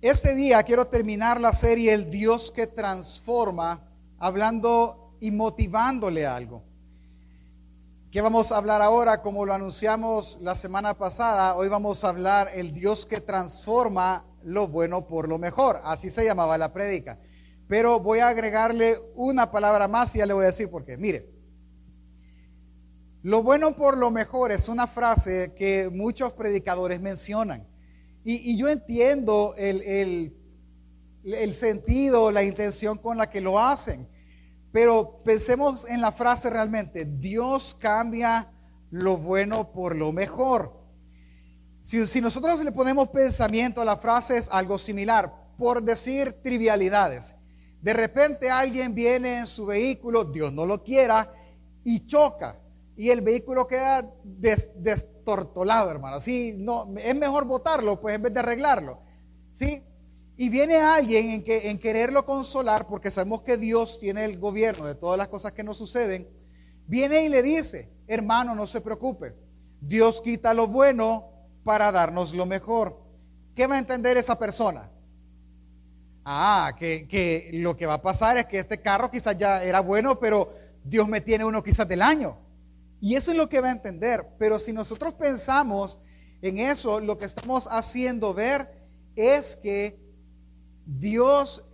Este día quiero terminar la serie El Dios que Transforma, hablando y motivándole a algo. ¿Qué vamos a hablar ahora? Como lo anunciamos la semana pasada, hoy vamos a hablar El Dios que Transforma lo bueno por lo mejor. Así se llamaba la prédica. Pero voy a agregarle una palabra más y ya le voy a decir por qué. Mire, lo bueno por lo mejor es una frase que muchos predicadores mencionan. Y yo entiendo el sentido, la intención con la que lo hacen, pero pensemos en la frase realmente: Dios cambia lo bueno por lo mejor. Si nosotros le ponemos pensamiento a la frase, es algo similar, por decir trivialidades. De repente alguien viene en su vehículo, Dios no lo quiera, y choca. Y el vehículo queda destortolado, hermano. Así, no, es mejor botarlo, pues, en vez de arreglarlo. ¿Sí? Y viene alguien en quererlo consolar, porque sabemos que Dios tiene el gobierno de todas las cosas que nos suceden. Viene y le dice: hermano, no se preocupe. Dios quita lo bueno para darnos lo mejor. ¿Qué va a entender esa persona? Ah, que lo que va a pasar es que este carro quizás ya era bueno, pero Dios me tiene uno quizás del año. Y eso es lo que va a entender. Pero si nosotros pensamos en eso, lo que estamos haciendo ver es que Dios,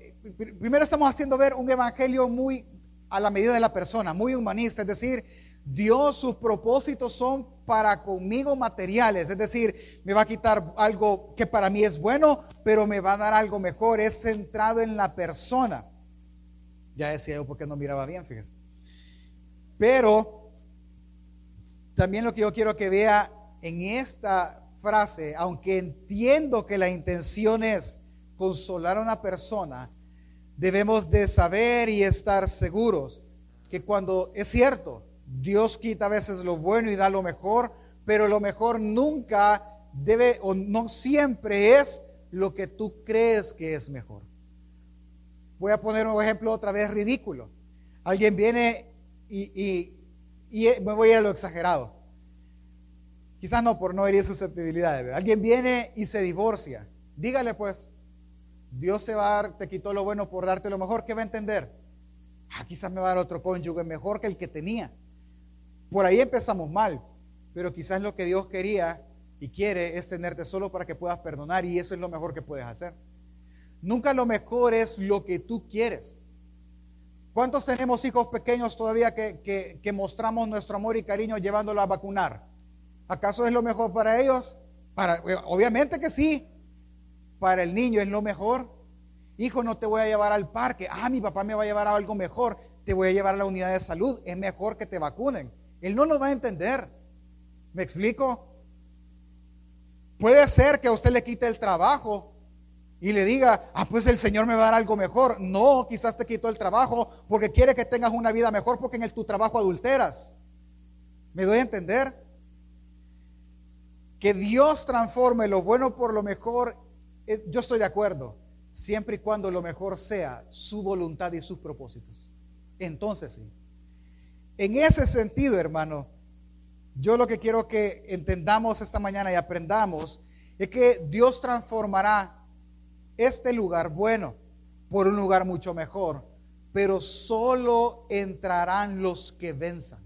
primero estamos haciendo ver un evangelio muy a la medida de la persona, muy humanista. Es decir, Dios, sus propósitos son para conmigo materiales. Es decir, me va a quitar algo que para mí es bueno, pero me va a dar algo mejor. Es centrado en la persona. Ya decía yo porque no miraba bien, fíjese. Pero también lo que yo quiero que vea en esta frase, aunque entiendo que la intención es consolar a una persona, debemos de saber y estar seguros que cuando es cierto, Dios quita a veces lo bueno y da lo mejor, pero lo mejor nunca debe o no siempre es lo que tú crees que es mejor. Voy a poner un ejemplo otra vez ridículo. Alguien viene y me voy a ir a lo exagerado, quizás no, por no herir susceptibilidades. Alguien viene y se divorcia. Dígale, pues, Dios te va a dar, te quitó lo bueno por darte lo mejor. ¿Qué va a entender? Ah, quizás me va a dar otro cónyuge mejor que el que tenía. Por ahí empezamos mal, pero quizás lo que Dios quería y quiere es tenerte solo para que puedas perdonar, y eso es lo mejor que puedes hacer. Nunca lo mejor es lo que tú quieres. ¿Cuántos tenemos hijos pequeños todavía que mostramos nuestro amor y cariño llevándolos a vacunar? ¿Acaso es lo mejor para ellos? Obviamente que sí. Para el niño es lo mejor. Hijo, no te voy a llevar al parque. Ah, mi papá me va a llevar a algo mejor. Te voy a llevar a la unidad de salud. Es mejor que te vacunen. Él no lo va a entender. ¿Me explico? Puede ser que a usted le quite el trabajo y le diga: ah, pues el Señor me va a dar algo mejor. No, quizás te quitó el trabajo porque quiere que tengas una vida mejor, porque en tu trabajo adulteras. ¿Me doy a entender? Que Dios transforme lo bueno por lo mejor, yo estoy de acuerdo, siempre y cuando lo mejor sea su voluntad y sus propósitos. Entonces sí. En ese sentido, hermano, yo lo que quiero que entendamos esta mañana y aprendamos es que Dios transformará este lugar bueno por un lugar mucho mejor, pero solo entrarán los que venzan.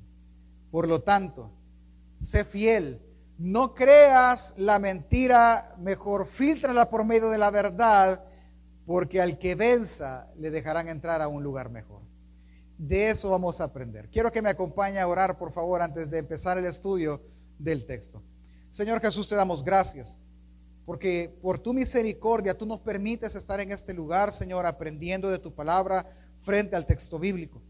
Por lo tanto, sé fiel, no creas la mentira, mejor fíltrala por medio de la verdad, porque al que venza le dejarán entrar a un lugar mejor. De eso vamos a aprender. Quiero que me acompañe a orar, por favor, antes de empezar el estudio del texto. Señor Jesús, te damos gracias, porque por tu misericordia tú nos permites estar en este lugar, Señor, aprendiendo de tu palabra frente al texto bíblico.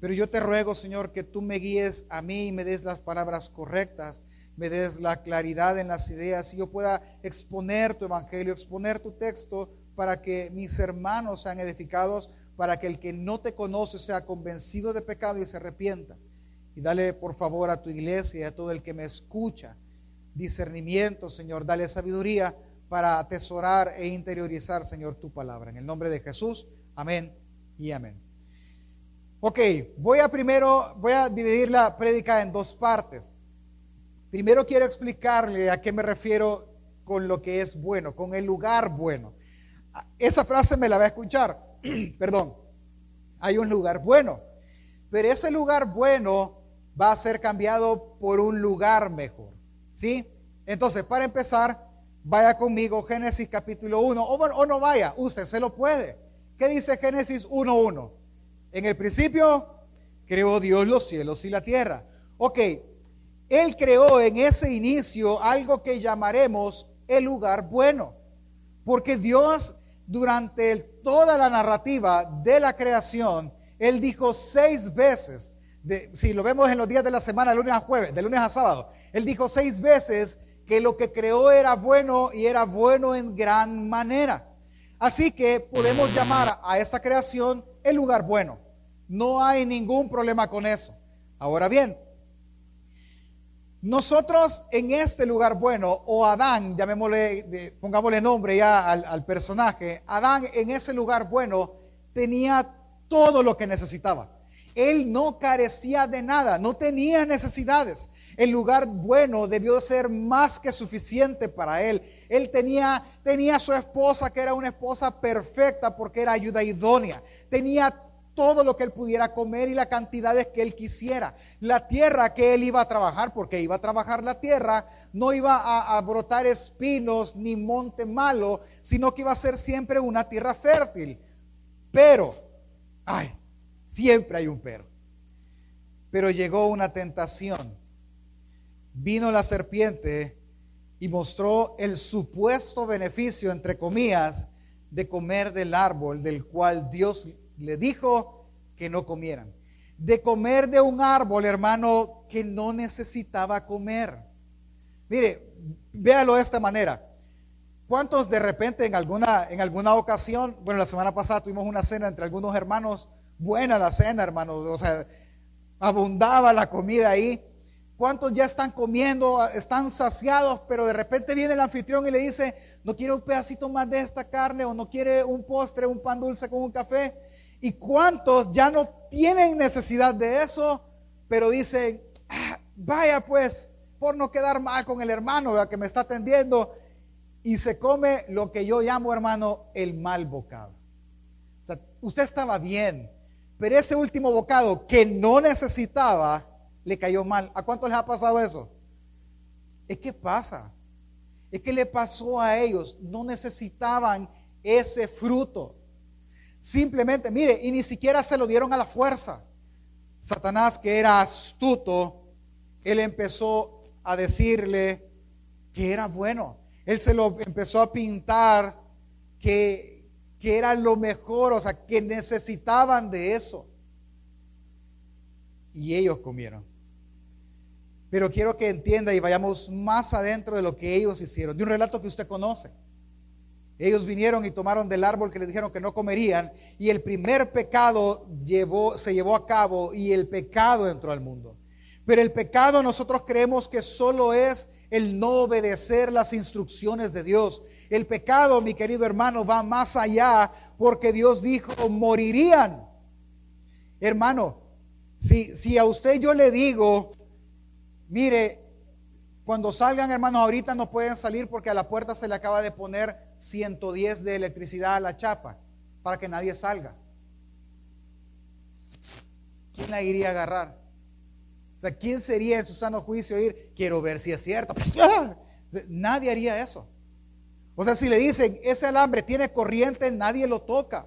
Pero yo te ruego, Señor, que tú me guíes a mí y me des las palabras correctas, me des la claridad en las ideas, y yo pueda exponer tu evangelio, exponer tu texto, para que mis hermanos sean edificados, para que el que no te conoce sea convencido de pecado y se arrepienta. Y dale, por favor, a tu iglesia y a todo el que me escucha discernimiento, Señor. Dale sabiduría para atesorar e interiorizar, Señor, tu palabra. En el nombre de Jesús, amén y amén. Ok, voy a dividir la prédica en dos partes. Primero quiero explicarle a qué me refiero con lo que es bueno, con el lugar bueno. Esa frase me la va a escuchar, perdón, hay un lugar bueno, pero ese lugar bueno va a ser cambiado por un lugar mejor, ¿sí? Entonces, para empezar, vaya conmigo Génesis capítulo 1, o no vaya, usted se lo puede. ¿Qué dice Génesis 1:1? En el principio creó Dios los cielos y la tierra. Ok, Él creó en ese inicio algo que llamaremos el lugar bueno, porque Dios durante toda la narrativa de la creación, Él dijo 6 veces, si lo vemos en los días de la semana, de lunes a jueves, de lunes a sábado, Él dijo 6 veces que lo que creó era bueno y era bueno en gran manera. Así que podemos llamar a esta creación el lugar bueno. No hay ningún problema con eso. Ahora bien, nosotros en este lugar bueno, o Adán, llamémosle, pongámosle nombre ya al personaje, Adán en ese lugar bueno tenía todo lo que necesitaba. Él no carecía de nada, no tenía necesidades. El lugar bueno debió ser más que suficiente para él. Él tenía su esposa, que era una esposa perfecta porque era ayuda idónea. Tenía todo lo que él pudiera comer y las cantidades que él quisiera. La tierra que él iba a trabajar, porque iba a trabajar la tierra, no iba a brotar espinos ni monte malo, sino que iba a ser siempre una tierra fértil. Pero, siempre hay un pero. Pero llegó una tentación. Vino la serpiente y mostró el supuesto beneficio, entre comillas, de comer del árbol del cual Dios le dijo que no comieran. De comer de un árbol, hermano, que no necesitaba comer. Mire, véalo de esta manera. ¿Cuántos de repente en alguna ocasión, bueno, la semana pasada tuvimos una cena entre algunos hermanos, buena la cena, hermano, o sea, abundaba la comida ahí. ¿Cuántos ya están comiendo, están saciados, pero de repente viene el anfitrión y le dice, no quiere un pedacito más de esta carne, o no quiere un postre, un pan dulce con un café? ¿Y cuántos ya no tienen necesidad de eso, pero dicen, vaya pues, por no quedar mal con el hermano, ¿verdad?, que me está atendiendo, y se come lo que yo llamo, hermano, el mal bocado? O sea, usted estaba bien, pero ese último bocado que no necesitaba, le cayó mal. ¿A cuántos les ha pasado eso? Es que pasa. Es que le pasó a ellos. No necesitaban ese fruto. Simplemente, mire, y ni siquiera se lo dieron a la fuerza. Satanás, que era astuto, él empezó a decirle que era bueno. Él se lo empezó a pintar que era lo mejor, o sea, que necesitaban de eso. Y ellos comieron. Pero quiero que entienda y vayamos más adentro de lo que ellos hicieron, de un relato que usted conoce. Ellos vinieron y tomaron del árbol que les dijeron que no comerían, y el primer pecado se llevó a cabo, y el pecado entró al mundo. Pero el pecado nosotros creemos que solo es el no obedecer las instrucciones de Dios. El pecado, mi querido hermano, va más allá, porque Dios dijo, morirían. Hermano, si a usted yo le digo, mire, cuando salgan, hermanos, ahorita no pueden salir porque a la puerta se le acaba de poner 110 de electricidad a la chapa para que nadie salga. ¿Quién la iría a agarrar? O sea, ¿quién sería en su sano juicio ir? Quiero ver si es cierto. Nadie haría eso. O sea, si le dicen, ese alambre tiene corriente, nadie lo toca.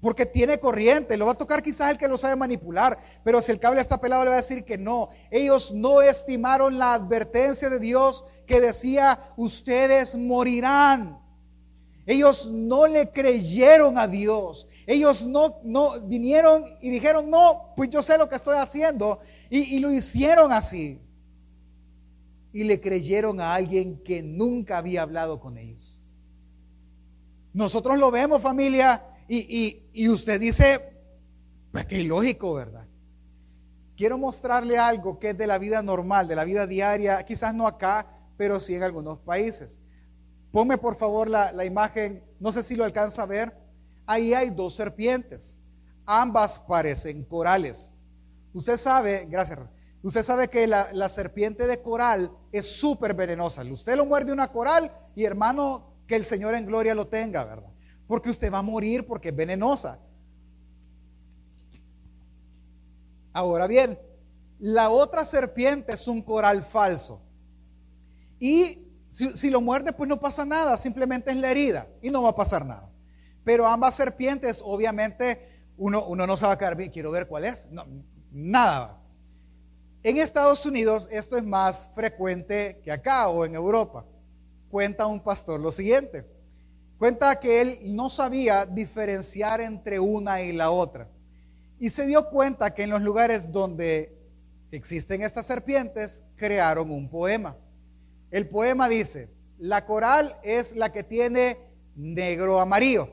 Porque tiene corriente, lo va a tocar quizás el que lo sabe manipular, pero si el cable está pelado le va a decir que no. Ellos no estimaron la advertencia de Dios que decía, ustedes morirán. Ellos no le creyeron a Dios. Ellos no vinieron y dijeron, no, pues yo sé lo que estoy haciendo, y lo hicieron así. Y le creyeron a alguien que nunca había hablado con ellos. Nosotros lo vemos, familia. Y usted dice, pues qué ilógico, ¿verdad? Quiero mostrarle algo que es de la vida normal, de la vida diaria, quizás no acá, pero sí en algunos países. Ponme por favor la imagen, no sé si lo alcanza a ver. Ahí hay 2 serpientes, ambas parecen corales. Usted sabe, gracias, usted sabe que la serpiente de coral es súper venenosa. Usted lo muerde una coral y, hermano, que el Señor en gloria lo tenga, ¿verdad? Porque usted va a morir porque es venenosa. Ahora bien, la otra serpiente es un coral falso. Y si lo muerde, pues no pasa nada, simplemente es la herida y no va a pasar nada. Pero ambas serpientes, obviamente, uno no se va a quedar bien, quiero ver cuál es, no, nada. En Estados Unidos esto es más frecuente que acá o en Europa. Cuenta un pastor lo siguiente, cuenta que él no sabía diferenciar entre una y la otra. Y se dio cuenta que en los lugares donde existen estas serpientes, crearon un poema. El poema dice, la coral es la que tiene negro amarillo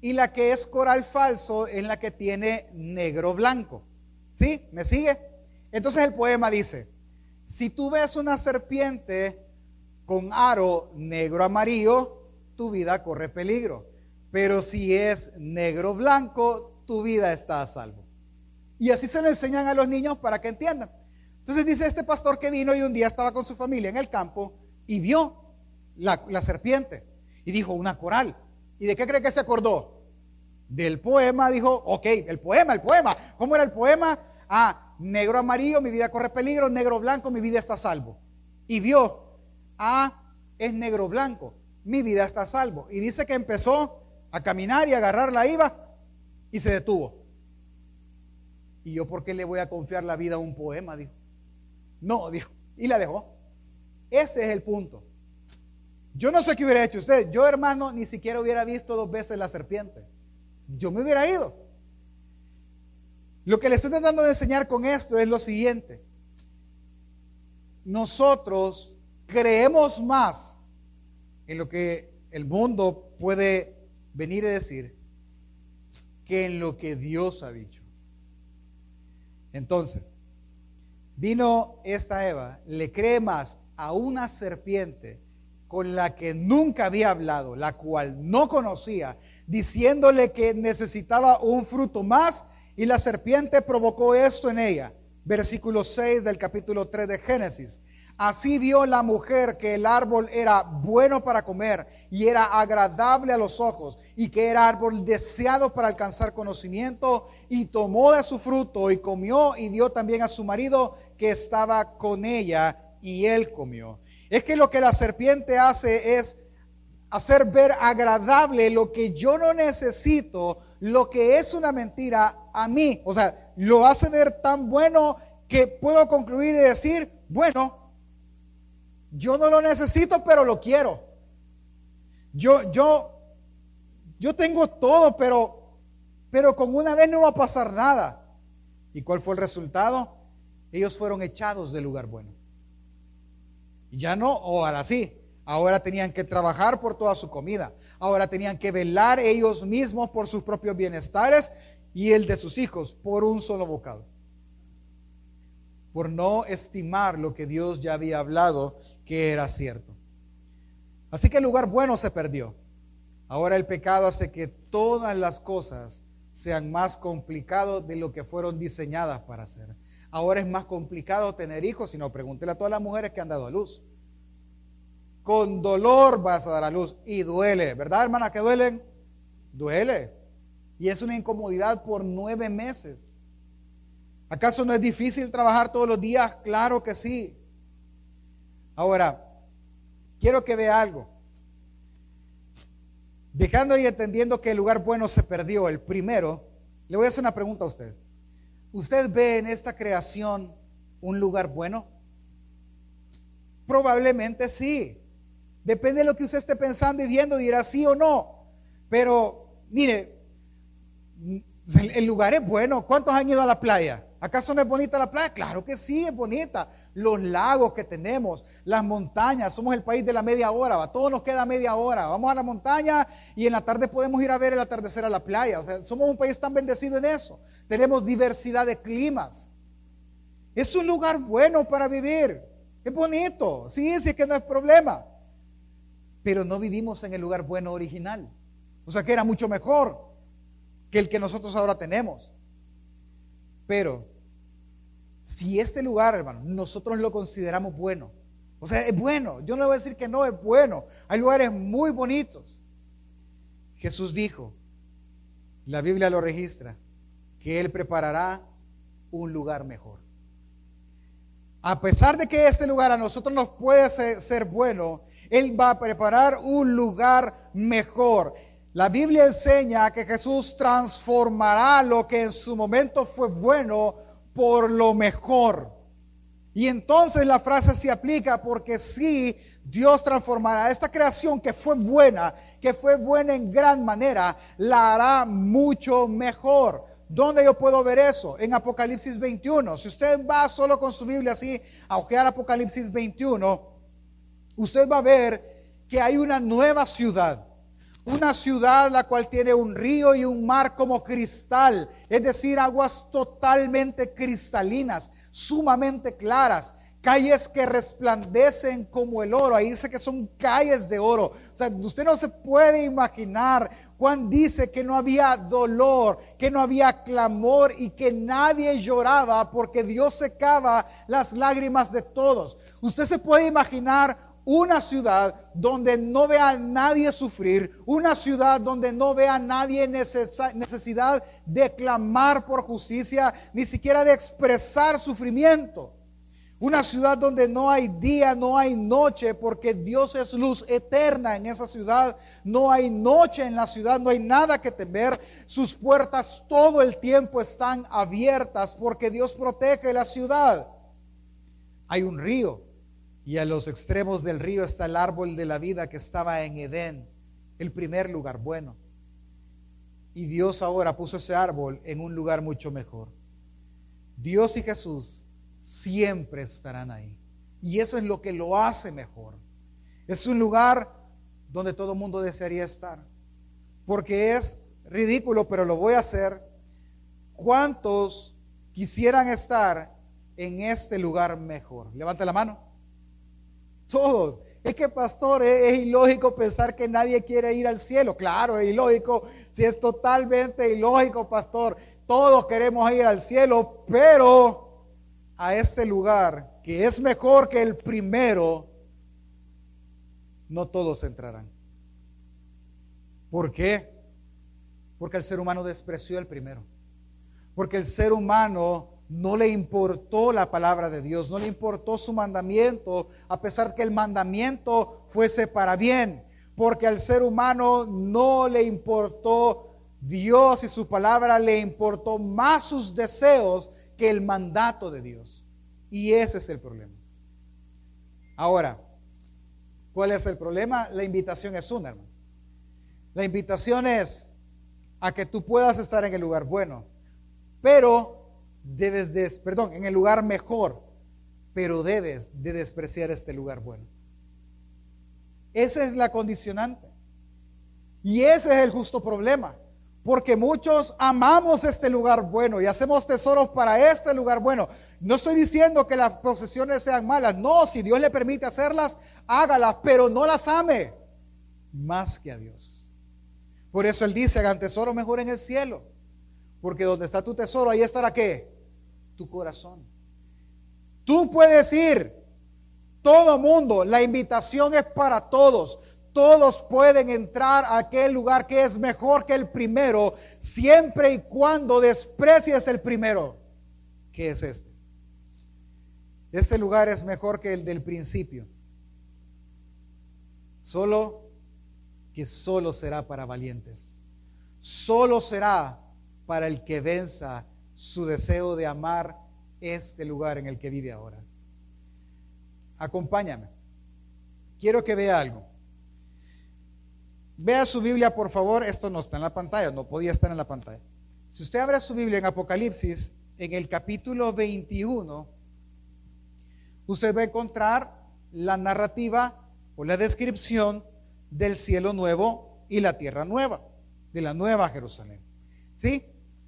y la que es coral falso es la que tiene negro blanco. ¿Sí? ¿Me sigue? Entonces el poema dice, si tú ves una serpiente con aro negro amarillo, tu vida corre peligro, pero si es negro blanco, tu vida está a salvo. Y así se lo enseñan a los niños para que entiendan. Entonces dice este pastor que vino y un día estaba con su familia en el campo y vio la serpiente y dijo, una coral. ¿Y de qué cree que se acordó? Del poema. Dijo, ok, el poema. ¿Cómo era el poema? Ah, negro amarillo, mi vida corre peligro, negro blanco, mi vida está a salvo. Y vio, ah, es negro blanco, mi vida está a salvo. Y dice que empezó a caminar y a agarrar la iba y se detuvo. ¿Y yo por qué le voy a confiar la vida a un poema? Dijo. No, dijo, y la dejó. Ese es el punto. Yo no sé qué hubiera hecho usted. Yo, hermano, ni siquiera hubiera visto dos veces la serpiente. Yo me hubiera ido. Lo que le estoy tratando de enseñar con esto es lo siguiente. Nosotros creemos más en lo que el mundo puede venir a decir que en lo que Dios ha dicho. Entonces, vino esta Eva, le cree más a una serpiente con la que nunca había hablado, la cual no conocía, diciéndole que necesitaba un fruto más, y la serpiente provocó esto en ella. Versículo 6 del capítulo 3 de Génesis. Así vio la mujer que el árbol era bueno para comer y era agradable a los ojos y que era árbol deseado para alcanzar conocimiento, y tomó de su fruto y comió y dio también a su marido que estaba con ella y él comió. Es que lo que la serpiente hace es hacer ver agradable lo que yo no necesito, lo que es una mentira a mí. O sea, lo hace ver tan bueno que puedo concluir y decir, bueno, yo no lo necesito, pero lo quiero. Yo tengo todo, pero con una vez no va a pasar nada. ¿Y cuál fue el resultado? Ellos fueron echados del lugar bueno. Y ya no, ahora sí. Ahora tenían que trabajar por toda su comida. Ahora tenían que velar ellos mismos por sus propios bienestares y el de sus hijos por un solo bocado. Por no estimar lo que Dios ya había hablado que era cierto. Así que el lugar bueno se perdió. Ahora el pecado hace que todas las cosas sean más complicadas de lo que fueron diseñadas para ser. Ahora es más complicado tener hijos, si no, pregúntele a todas las mujeres que han dado a luz. Con dolor vas a dar a luz y duele, ¿verdad, hermana? ¿Que duelen? Duele. Y es una incomodidad por 9 meses. ¿Acaso no es difícil trabajar todos los días? Claro que sí. Ahora, quiero que vea algo. Dejando y entendiendo que el lugar bueno se perdió, el primero, le voy a hacer una pregunta a usted. ¿Usted ve en esta creación un lugar bueno? Probablemente sí. Depende de lo que usted esté pensando y viendo, dirá sí o no. Pero, mire, el lugar es bueno. ¿Cuántos han ido a la playa? ¿Acaso no es bonita la playa? Claro que sí, es bonita. Los lagos que tenemos, las montañas, somos el país de la media hora, va. Todo nos queda media hora, vamos a la montaña y en la tarde podemos ir a ver el atardecer a la playa. O sea, somos un país tan bendecido en eso. Tenemos diversidad de climas. Es un lugar bueno para vivir, es bonito, sí, es que no es problema. Pero no vivimos en el lugar bueno original, o sea que era mucho mejor que el que nosotros ahora tenemos. Pero si este lugar, hermano, nosotros lo consideramos bueno, O sea, es bueno. Yo no le voy a decir que no, es bueno. Hay lugares muy bonitos. Jesús dijo, la Biblia lo registra, que Él preparará un lugar mejor. A pesar de que este lugar a nosotros nos puede ser bueno, Él va a preparar un lugar mejor. La Biblia enseña que Jesús transformará lo que en su momento fue bueno por lo mejor. Y entonces la frase se aplica, porque sí, Dios transformará esta creación que fue buena en gran manera, la hará mucho mejor. ¿Dónde yo puedo ver eso? En Apocalipsis 21. Si usted va solo con su Biblia así a ojear Apocalipsis 21, usted va a ver que hay una nueva ciudad. Una ciudad la cual tiene un río y un mar como cristal, es decir, aguas totalmente cristalinas, sumamente claras, calles que resplandecen como el oro. Ahí dice que son calles de oro. O sea, usted no se puede imaginar. Juan dice que no había dolor, que no había clamor y que nadie lloraba, porque Dios secaba las lágrimas de todos. Usted se puede imaginar una ciudad donde no vea a nadie sufrir, una ciudad donde no vea a nadie necesidad de clamar por justicia, ni siquiera de expresar sufrimiento. Una ciudad donde no hay día, no hay noche, porque Dios es luz eterna en esa ciudad. No hay noche en la ciudad, no hay nada que temer. Sus puertas todo el tiempo están abiertas, porque Dios protege la ciudad. Hay un río. Y a los extremos del río está el árbol de la vida que estaba en Edén, el primer lugar bueno. Y Dios ahora puso ese árbol en un lugar mucho mejor. Dios y Jesús siempre estarán ahí. Y eso es lo que lo hace mejor. Es un lugar donde todo mundo desearía estar. Porque es ridículo, pero lo voy a hacer. ¿Cuántos quisieran estar en este lugar mejor? Levante la mano. Todos. Es que, pastor, es ilógico pensar que nadie quiere ir al cielo. Claro, es ilógico. Sí, es totalmente ilógico, pastor. Todos queremos ir al cielo, pero a este lugar, que es mejor que el primero, no todos entrarán. ¿Por qué? Porque el ser humano despreció el primero. Porque el ser humano no le importó la palabra de Dios, no le importó su mandamiento, a pesar que el mandamiento fuese para bien, porque al ser humano no le importó Dios y su palabra, le importó más sus deseos que el mandato de Dios. Y ese es el problema. Ahora, ¿cuál es el problema? La invitación es una, hermano. La invitación es a que tú puedas estar en el lugar bueno, pero en el lugar mejor, pero debes de despreciar este lugar bueno. Esa es la condicionante. Y ese es el justo problema, porque muchos amamos este lugar bueno y hacemos tesoros para este lugar bueno. No estoy diciendo que las posesiones sean malas. No, si Dios le permite hacerlas, hágalas, pero no las ame más que a Dios. Por eso Él dice, hagan tesoro mejor en el cielo. Porque donde está tu tesoro, ahí estará ¿qué? Tu corazón. Tú puedes ir, todo mundo, la invitación es para todos. Todos pueden entrar a aquel lugar que es mejor que el primero, siempre y cuando desprecies el primero, que es este. Este lugar es mejor que el del principio, solo que solo será para valientes. Solo será para el que venza su deseo de amar este lugar en el que vive ahora. Acompáñame. Quiero que vea algo. Vea su Biblia, por favor. Esto no está en la pantalla, no podía estar en la pantalla. Si usted abre su Biblia en Apocalipsis, en el capítulo 21, usted va a encontrar la narrativa o la descripción del cielo nuevo y la tierra nueva, de la Nueva Jerusalén. ¿Sí?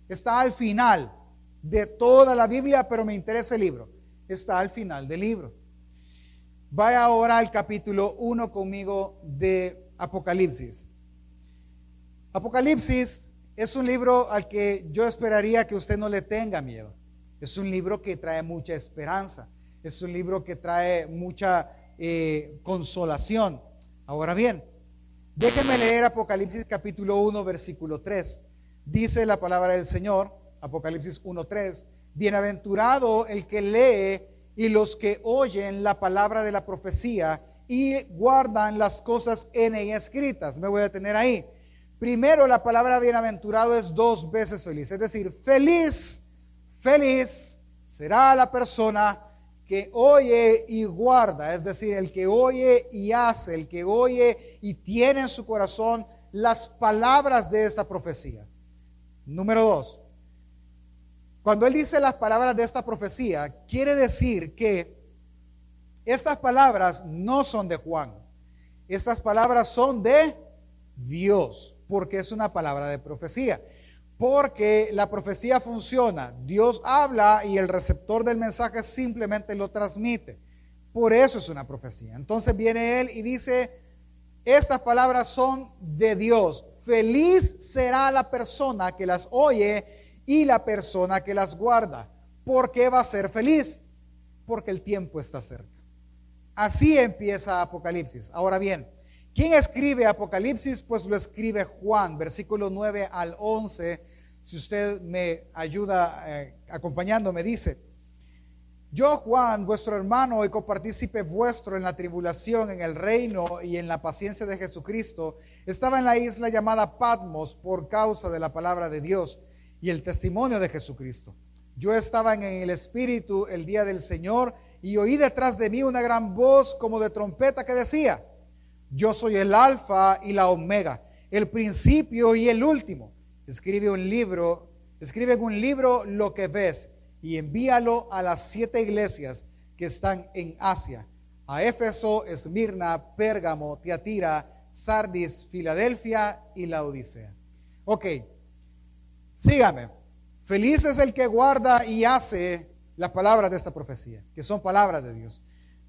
Está al final de toda la Biblia, pero me interesa el libro. Está al final del libro. Vaya ahora al capítulo 1 conmigo de Apocalipsis. Apocalipsis es un libro al que yo esperaría que usted no le tenga miedo. Es un libro que trae mucha esperanza. Es un libro que trae mucha consolación. Ahora bien, déjenme leer Apocalipsis capítulo 1, versículo 3. Dice la palabra del Señor, Apocalipsis 1, 3. Bienaventurado el que lee y los que oyen la palabra de la profecía y guardan las cosas en ella escritas. Me voy a detener ahí. Primero, la palabra bienaventurado es dos veces feliz. Es decir, feliz, feliz será la persona que oye y guarda, es decir, el que oye y hace, el que oye y tiene en su corazón las palabras de esta profecía. Número dos, cuando él dice las palabras de esta profecía, quiere decir que estas palabras no son de Juan, estas palabras son de Dios, porque es una palabra de profecía. Porque la profecía funciona, Dios habla y el receptor del mensaje simplemente lo transmite. Por eso es una profecía. Entonces viene él y dice, estas palabras son de Dios. Feliz será la persona que las oye y la persona que las guarda. ¿Por qué va a ser feliz? Porque el tiempo está cerca. Así empieza Apocalipsis. Ahora bien, ¿quién escribe Apocalipsis? Pues lo escribe Juan, versículo 9 al 11. Si usted me ayuda acompañándome, dice: Yo, Juan, vuestro hermano y copartícipe vuestro en la tribulación, en el reino y en la paciencia de Jesucristo, estaba en la isla llamada Patmos por causa de la palabra de Dios y el testimonio de Jesucristo. Yo estaba en el Espíritu el día del Señor y oí detrás de mí una gran voz como de trompeta que decía: Yo soy el Alfa y la Omega, el principio y el último. Escribe en un libro lo que ves y envíalo a las 7 iglesias que están en Asia: a Éfeso, Esmirna, Pérgamo, Tiatira, Sardis, Filadelfia y Laodicea. Ok, sígame. Feliz es el que guarda y hace las palabras de esta profecía, que son palabras de Dios.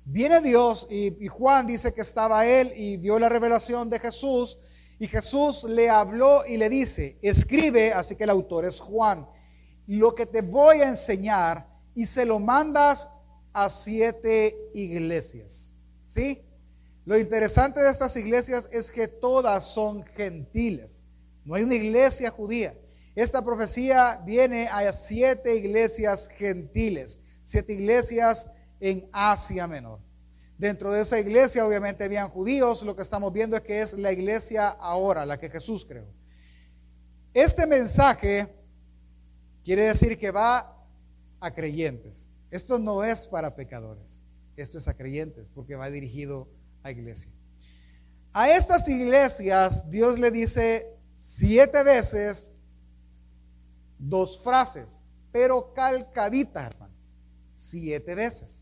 Viene Dios y Juan dice que estaba él y vio la revelación de Jesús y Jesús le habló y le dice: escribe, así que el autor es Juan, lo que te voy a enseñar y se lo mandas a 7 iglesias. ¿Sí? Lo interesante de estas iglesias es que todas son gentiles, no hay una iglesia judía. Esta profecía viene a 7 iglesias gentiles, 7 iglesias en Asia Menor. Dentro de esa iglesia obviamente habían judíos. Lo que estamos viendo es que es la iglesia ahora, la que Jesús creó. Este mensaje quiere decir que va a creyentes. Esto no es para pecadores, esto es a creyentes, porque va dirigido a iglesia. A estas iglesias Dios le dice 7 veces 2 frases, pero calcaditas, hermano, 7 veces.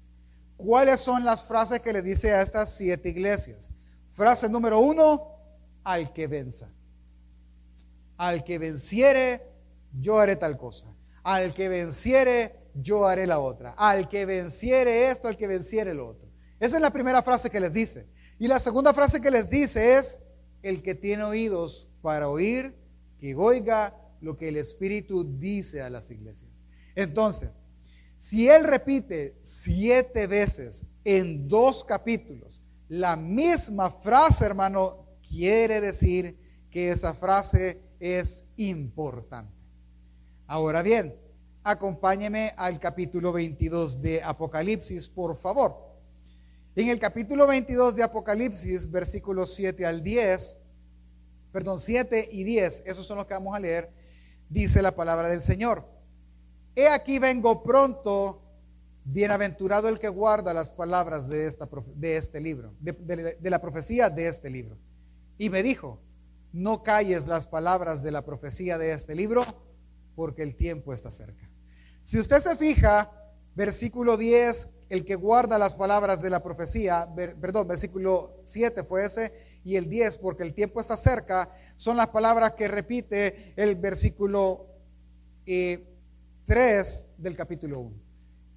¿Cuáles son las frases que le dice a estas 7 iglesias? Frase número 1, al que venza. Al que venciere, yo haré tal cosa. Al que venciere, yo haré la otra. Al que venciere esto, al que venciere lo otro. Esa es la primera frase que les dice. Y la segunda frase que les dice es: el que tiene oídos para oír, que oiga lo que el Espíritu dice a las iglesias. Entonces, si él repite 7 veces en 2 capítulos la misma frase, hermano, quiere decir que esa frase es importante. Ahora bien, acompáñeme al capítulo 22 de Apocalipsis, por favor. En el capítulo 22 de Apocalipsis, versículos 7 y 10, esos son los que vamos a leer, dice la palabra del Señor: He aquí vengo pronto, bienaventurado el que guarda las palabras de la profecía de este libro. Y me dijo: no calles las palabras de la profecía de este libro, porque el tiempo está cerca. Si usted se fija, versículo 10, el que guarda las palabras de la profecía, versículo 7 fue ese, y el 10, porque el tiempo está cerca, son las palabras que repite el versículo 3 del capítulo 1.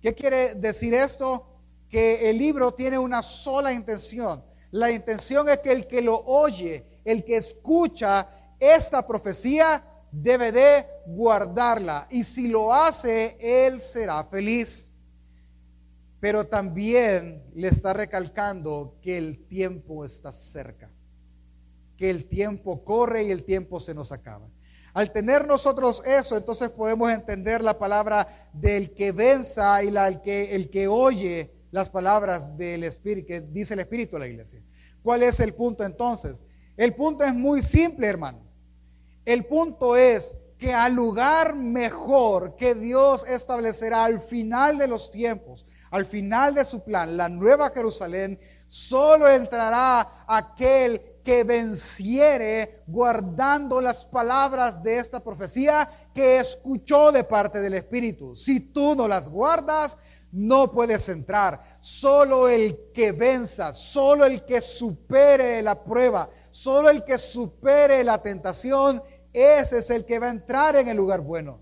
¿Qué quiere decir esto? Que el libro tiene una sola intención. La intención es que el que lo oye, el que escucha esta profecía, debe de guardarla. Y si lo hace, él será feliz. Pero también le está recalcando que el tiempo está cerca, que el tiempo corre y el tiempo se nos acaba. Al tener nosotros eso, entonces podemos entender la palabra del que venza y el que oye las palabras del Espíritu, que dice el Espíritu a la iglesia. ¿Cuál es el punto entonces? El punto es muy simple, hermano. El punto es que al lugar mejor que Dios establecerá al final de los tiempos, al final de su plan, la Nueva Jerusalén, solo entrará aquel que venciere guardando las palabras de esta profecía que escuchó de parte del Espíritu. Si tú no las guardas, no puedes entrar. Solo el que venza, solo el que supere la prueba, solo el que supere la tentación, ese es el que va a entrar en el lugar bueno,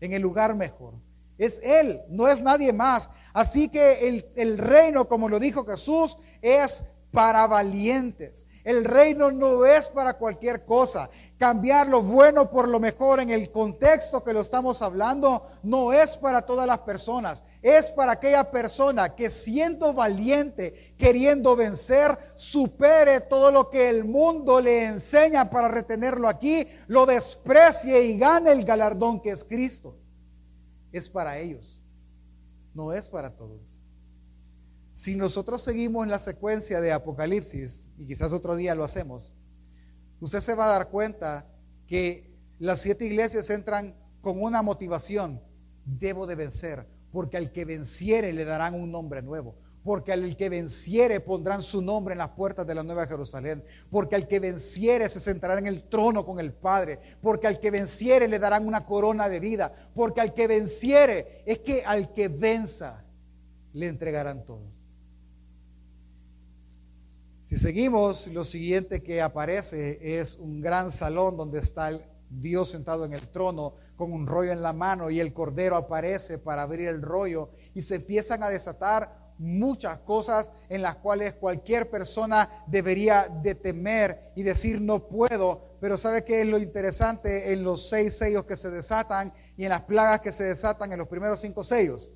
en el lugar mejor. Es Él, no es nadie más. Así que el reino, como lo dijo Jesús, es para valientes. El reino no es para cualquier cosa. Cambiar lo bueno por lo mejor en el contexto que lo estamos hablando no es para todas las personas. Es para aquella persona que siendo valiente, queriendo vencer, supere todo lo que el mundo le enseña para retenerlo aquí, lo desprecie y gane el galardón que es Cristo. Es para ellos, no es para todos. Si nosotros seguimos en la secuencia de Apocalipsis, y quizás otro día lo hacemos, usted se va a dar cuenta que las 7 iglesias entran con una motivación: debo de vencer, porque al que venciere le darán un nombre nuevo, porque al que venciere pondrán su nombre en las puertas de la Nueva Jerusalén, porque al que venciere se sentará en el trono con el Padre, porque al que venciere le darán una corona de vida, porque al que venciere, es que al que venza le entregarán todo. Si seguimos, lo siguiente que aparece es un gran salón donde está el Dios sentado en el trono con un rollo en la mano, y el Cordero aparece para abrir el rollo y se empiezan a desatar muchas cosas en las cuales cualquier persona debería de temer y decir no puedo. Pero ¿sabe qué es lo interesante en los 6 sellos que se desatan y en las plagas que se desatan en los primeros 5 sellos?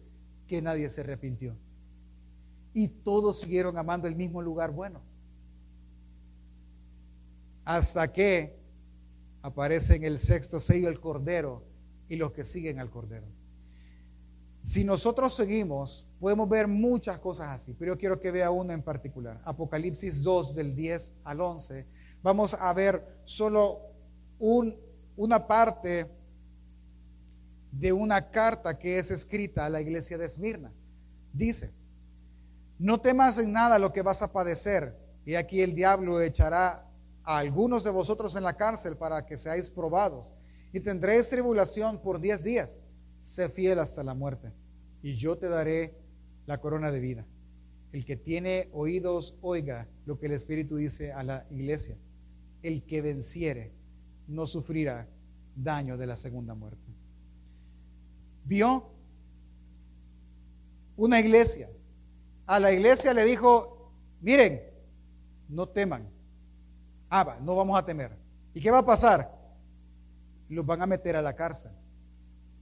Que nadie se arrepintió y todos siguieron amando el mismo lugar bueno, hasta que aparece en el 6º sello el Cordero y los que siguen al Cordero. Si nosotros seguimos, podemos ver muchas cosas así, pero yo quiero que vea una en particular. Apocalipsis 2 del 10 al 11. Vamos a ver solo una parte de una carta que es escrita a la iglesia de Esmirna. Dice: no temas en nada lo que vas a padecer, y aquí el diablo echará a algunos de vosotros en la cárcel para que seáis probados, y tendréis tribulación por 10 días. Sé fiel hasta la muerte, y yo te daré la corona de vida. El que tiene oídos, oiga lo que el Espíritu dice a la iglesia. El que venciere no sufrirá daño de la segunda muerte. Vio una iglesia. A la iglesia le dijo: miren, no teman. No vamos a temer. ¿Y qué va a pasar? Los van a meter a la cárcel.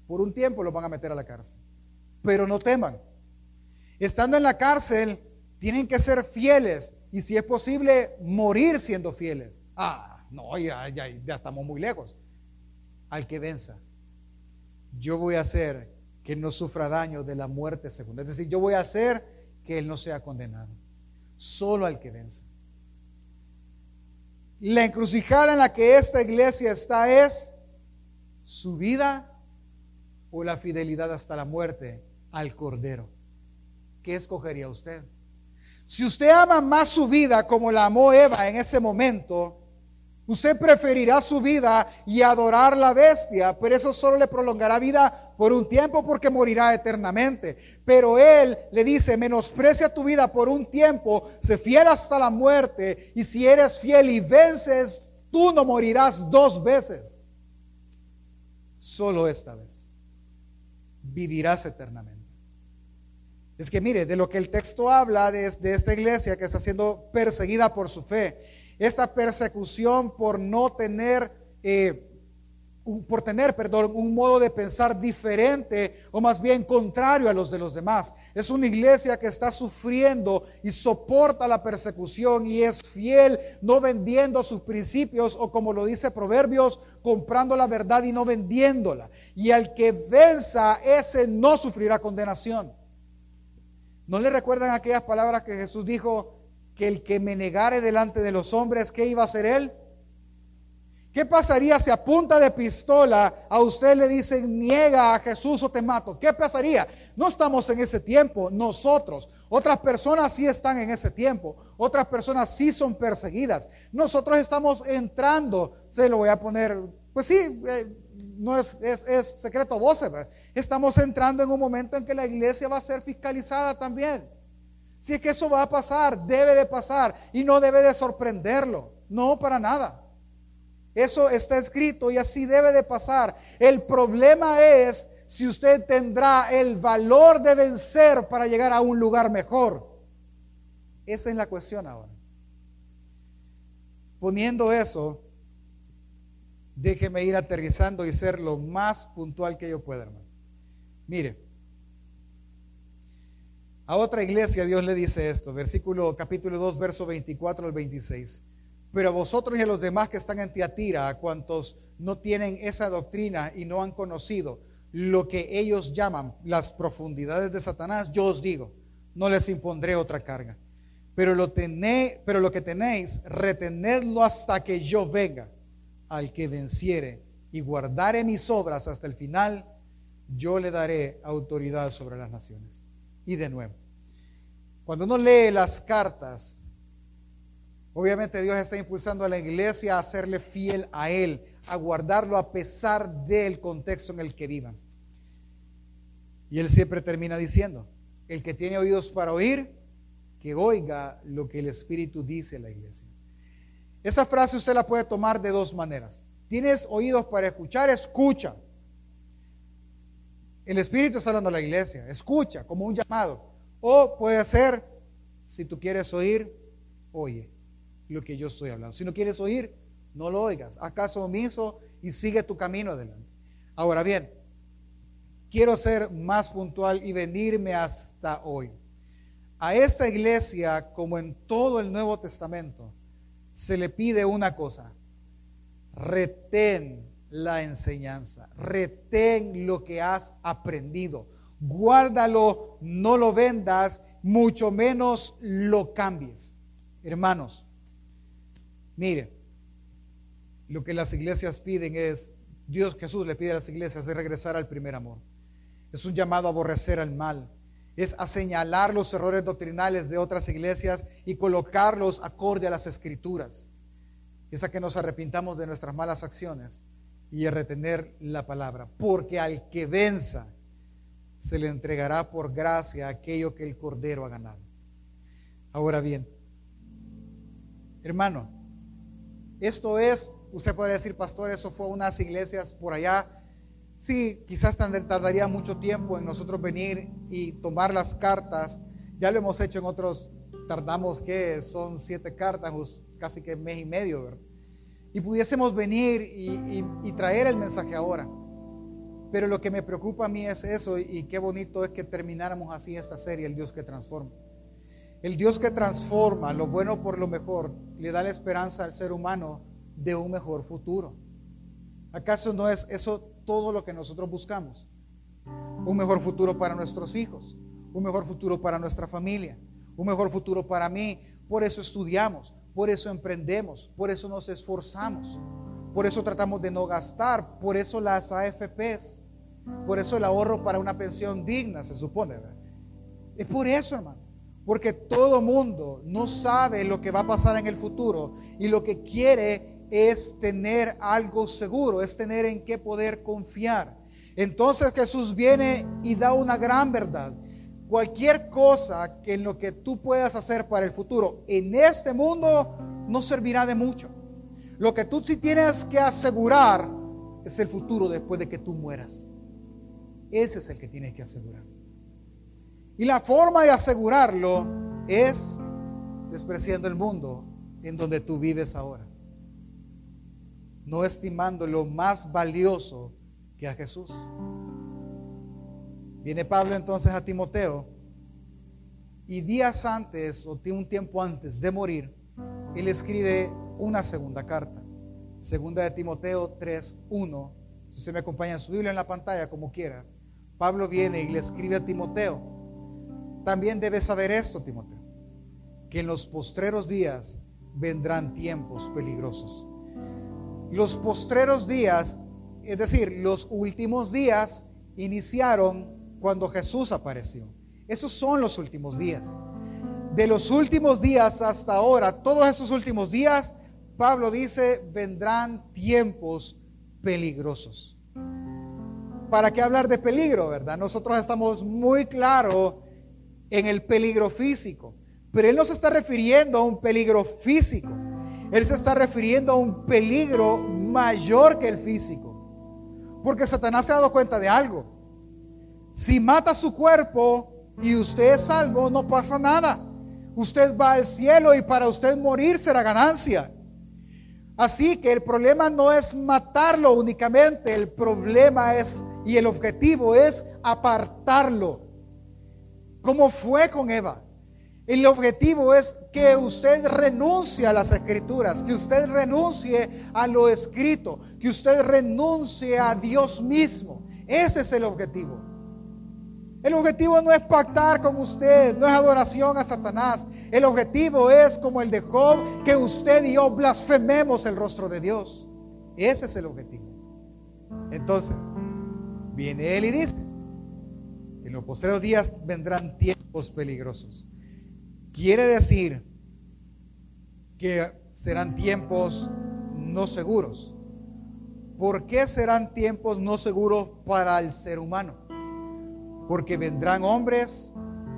Por un tiempo los van a meter a la cárcel. Pero no teman. Estando en la cárcel, tienen que ser fieles y, si es posible, morir siendo fieles. Ya estamos muy lejos. Al que venza, yo voy a hacer que no sufra daño de la muerte segunda. Es decir, yo voy a hacer que él no sea condenado. Solo al que venza. La encrucijada en la que esta iglesia está es su vida o la fidelidad hasta la muerte al Cordero. ¿Qué escogería usted? Si usted ama más su vida como la amó Eva en ese momento, usted preferirá su vida y adorar la bestia, pero eso solo le prolongará vida por un tiempo porque morirá eternamente. Pero él le dice: menosprecia tu vida por un tiempo, sé fiel hasta la muerte, y si eres fiel y vences, tú no morirás 2 veces. Solo esta vez vivirás eternamente. Es que mire, de lo que el texto habla de esta iglesia que está siendo perseguida por su fe, esta persecución por no tener un modo de pensar diferente o más bien contrario a los de los demás. Es una iglesia que está sufriendo y soporta la persecución y es fiel, no vendiendo sus principios o, como lo dice Proverbios, comprando la verdad y no vendiéndola. Y al que venza, ese no sufrirá condenación. ¿No le recuerdan aquellas palabras que Jesús dijo? Que el que me negare delante de los hombres, ¿qué iba a hacer él? ¿Qué pasaría si a punta de pistola a usted le dicen niega a Jesús o te mato? ¿Qué pasaría? No estamos en ese tiempo nosotros. Otras personas sí están en ese tiempo. Otras personas sí son perseguidas. Nosotros estamos entrando, se lo voy a poner, pues sí, no es secreto a voces, ¿verdad? Estamos entrando en un momento en que la iglesia va a ser fiscalizada también. Si es que eso va a pasar, debe de pasar y no debe de sorprenderlo. No, para nada. Eso está escrito y así debe de pasar. El problema es si usted tendrá el valor de vencer para llegar a un lugar mejor. Esa es la cuestión ahora. Poniendo eso, déjeme ir aterrizando y ser lo más puntual que yo pueda, hermano. Mire, a otra iglesia Dios le dice esto, capítulo 2, verso 24 al 26. Pero a vosotros y a los demás que están en Tiatira, a cuantos no tienen esa doctrina y no han conocido lo que ellos llaman las profundidades de Satanás, yo os digo, no les impondré otra carga. Pero lo que tenéis, retenedlo hasta que yo venga. Al que venciere y guardare mis obras hasta el final, yo le daré autoridad sobre las naciones. Y de nuevo, cuando uno lee las cartas, obviamente Dios está impulsando a la iglesia a hacerle fiel a Él, a guardarlo a pesar del contexto en el que vivan. Y Él siempre termina diciendo, el que tiene oídos para oír, que oiga lo que el Espíritu dice a la iglesia. Esa frase usted la puede tomar de dos maneras. Tienes oídos para escuchar, escucha. El Espíritu está hablando a la iglesia, escucha como un llamado. O puede ser, si tú quieres oír, oye lo que yo estoy hablando. Si no quieres oír, no lo oigas. Haz caso omiso y sigue tu camino adelante. Ahora bien, quiero ser más puntual y venirme hasta hoy. A esta iglesia, como en todo el Nuevo Testamento, se le pide una cosa: retén la enseñanza, retén lo que has aprendido, guárdalo, no lo vendas, mucho menos lo cambies. Hermanos, mire, lo que las iglesias piden es, Jesús le pide a las iglesias de regresar al primer amor. Es un llamado a aborrecer al mal, es a señalar los errores doctrinales de otras iglesias y colocarlos acorde a las escrituras. Es a que nos arrepintamos de nuestras malas acciones y a retener la palabra, porque al que venza se le entregará por gracia aquello que el Cordero ha ganado. Ahora bien, hermano, esto es, usted puede decir, pastor, eso fue unas iglesias por allá. Sí, quizás tardaría mucho tiempo en nosotros venir y tomar las cartas. Ya lo hemos hecho en otros, tardamos que son 7 cartas, casi que mes y medio, ¿verdad? Y pudiésemos venir y traer el mensaje ahora. Pero lo que me preocupa a mí es eso, y qué bonito es que termináramos así esta serie, El Dios que Transforma. El Dios que transforma lo bueno por lo mejor, le da la esperanza al ser humano de un mejor futuro. ¿Acaso no es eso todo lo que nosotros buscamos? Un mejor futuro para nuestros hijos, un mejor futuro para nuestra familia, un mejor futuro para mí. Por eso estudiamos, por eso emprendemos, por eso nos esforzamos, por eso tratamos de no gastar, por eso las AFPs, por eso el ahorro para una pensión digna, se supone, ¿verdad? Es por eso, hermano. Porque todo mundo no sabe lo que va a pasar en el futuro y lo que quiere es tener algo seguro, es tener en qué poder confiar. Entonces Jesús viene y da una gran verdad. Cualquier cosa que en lo que tú puedas hacer para el futuro, en este mundo, no servirá de mucho. Lo que tú sí tienes que asegurar es el futuro después de que tú mueras. Ese es el que tienes que asegurar. Y la forma de asegurarlo es despreciando el mundo en donde tú vives ahora. no estimando lo más valioso que a Jesús. Viene Pablo entonces a Timoteo, y días antes o un tiempo antes de morir, él escribe una segunda carta. Segunda de Timoteo 3:1. Si usted me acompaña en su Biblia en la pantalla, como quiera. Pablo viene y le escribe a Timoteo: también debes saber esto, Timoteo, que en los postreros días vendrán tiempos peligrosos. Los postreros días, es decir, los últimos días, iniciaron cuando Jesús apareció. Esos son los últimos días. De los últimos días hasta ahora, todos esos últimos días, Pablo dice, vendrán tiempos peligrosos. ¿Para qué hablar de peligro, verdad? Nosotros estamos muy claros en el peligro físico, pero él no se está refiriendo a un peligro físico. Él se está refiriendo a un peligro mayor que el físico, porque Satanás se ha dado cuenta de algo: si mata su cuerpo y usted es salvo, no pasa nada. Usted va al cielo y para usted morir será ganancia. Así que el problema no es matarlo únicamente, el problema es, y el objetivo es, apartarlo. ¿Cómo fue con Eva? El objetivo es que usted renuncie a las escrituras, que usted renuncie a lo escrito, que usted renuncie a Dios mismo. Ese es el objetivo. El objetivo no es pactar con usted, no es adoración a Satanás. El objetivo es, como el de Job, que usted y yo blasfememos el rostro de Dios. Ese es el objetivo. Entonces, viene él y dice: en los postreros días vendrán tiempos peligrosos. Quiere decir que serán tiempos no seguros. ¿Por qué serán tiempos no seguros para el ser humano? Porque vendrán hombres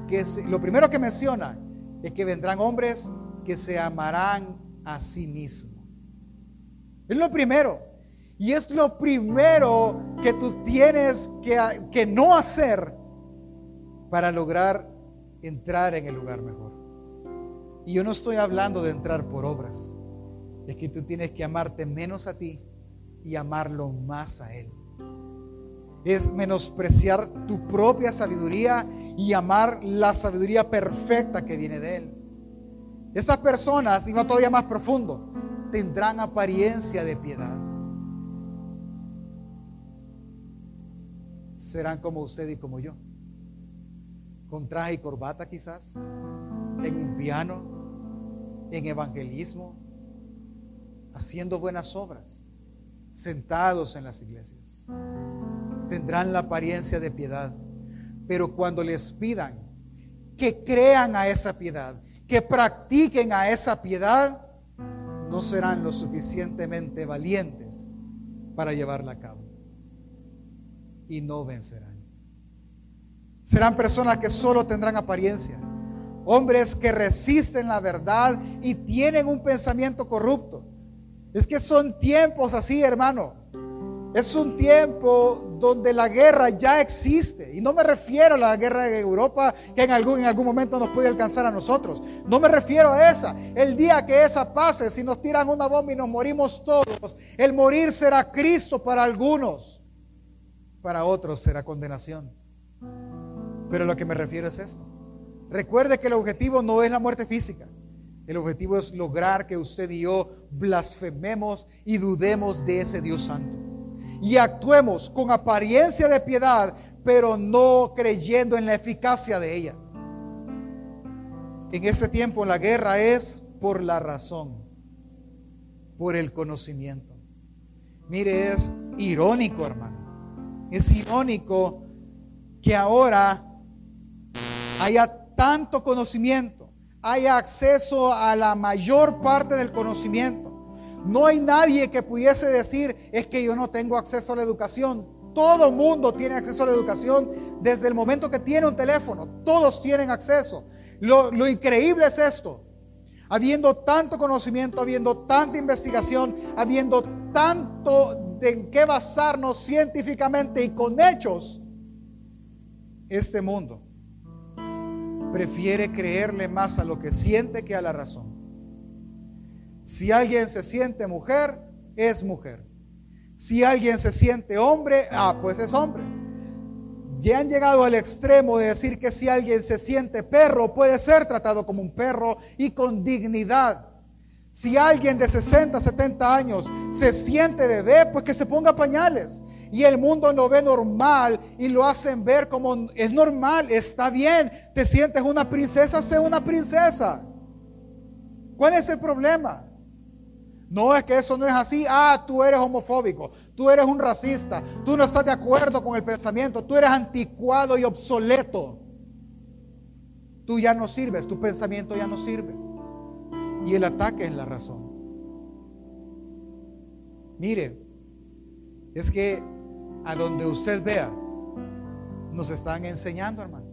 que, lo primero que menciona es que vendrán hombres que se amarán a sí mismos. Es lo primero. Y es lo primero que tú tienes que no hacer para lograr entrar en el lugar mejor. Y yo no estoy hablando de entrar por obras. Es que tú tienes que amarte menos a ti y amarlo más a él. Es menospreciar tu propia sabiduría y amar la sabiduría perfecta que viene de él. Esas personas, y no todavía más profundo, tendrán apariencia de piedad. Serán como usted y como yo, con traje y corbata quizás, en un piano, en evangelismo, haciendo buenas obras, sentados en las iglesias. Tendrán la apariencia de piedad, pero cuando les pidan que crean a esa piedad, que practiquen a esa piedad, no serán lo suficientemente valientes para llevarla a cabo y no vencerán. Serán personas que solo tendrán apariencia, hombres que resisten la verdad y tienen un pensamiento corrupto. Es que son tiempos así, hermano. Es un tiempo donde la guerra ya existe. Y no me refiero a la guerra de Europa, que en algún momento nos puede alcanzar a nosotros. No me refiero a esa. El día que esa pase, si nos tiran una bomba y nos morimos todos, el morir será Cristo para algunos. Para otros será condenación. Pero a lo que me refiero es esto. Recuerde que el objetivo no es la muerte física. El objetivo es lograr que usted y yo blasfememos y dudemos de ese Dios santo. Y actuemos con apariencia de piedad, pero no creyendo en la eficacia de ella. En este tiempo la guerra es por la razón, por el conocimiento. Mire, es irónico, hermano. Es irónico que ahora haya tanto conocimiento, haya acceso a la mayor parte del conocimiento. No hay nadie que pudiese decir: es que yo no tengo acceso a la educación. Todo mundo tiene acceso a la educación desde el momento que tiene un teléfono. Todos tienen acceso. Lo increíble es esto: habiendo tanto conocimiento, habiendo tanta investigación, habiendo tanto en qué basarnos científicamente y con hechos, este mundo prefiere creerle más a lo que siente que a la razón. Si alguien se siente mujer, es mujer. Si alguien se siente hombre, pues es hombre. Ya han llegado al extremo de decir que si alguien se siente perro, puede ser tratado como un perro y con dignidad. Si alguien de 60, 70 años se siente bebé, pues que se ponga pañales. Y el mundo lo ve normal y lo hacen ver como es normal, está bien. Te sientes una princesa, sé una princesa. ¿Cuál es el problema? No, es que eso no es así. Tú eres homofóbico, tú eres un racista, tú no estás de acuerdo con el pensamiento, tú eres anticuado y obsoleto. Tú ya no sirves, tu pensamiento ya no sirve. Y el ataque es la razón. Mire, es que a donde usted vea, nos están enseñando, hermano.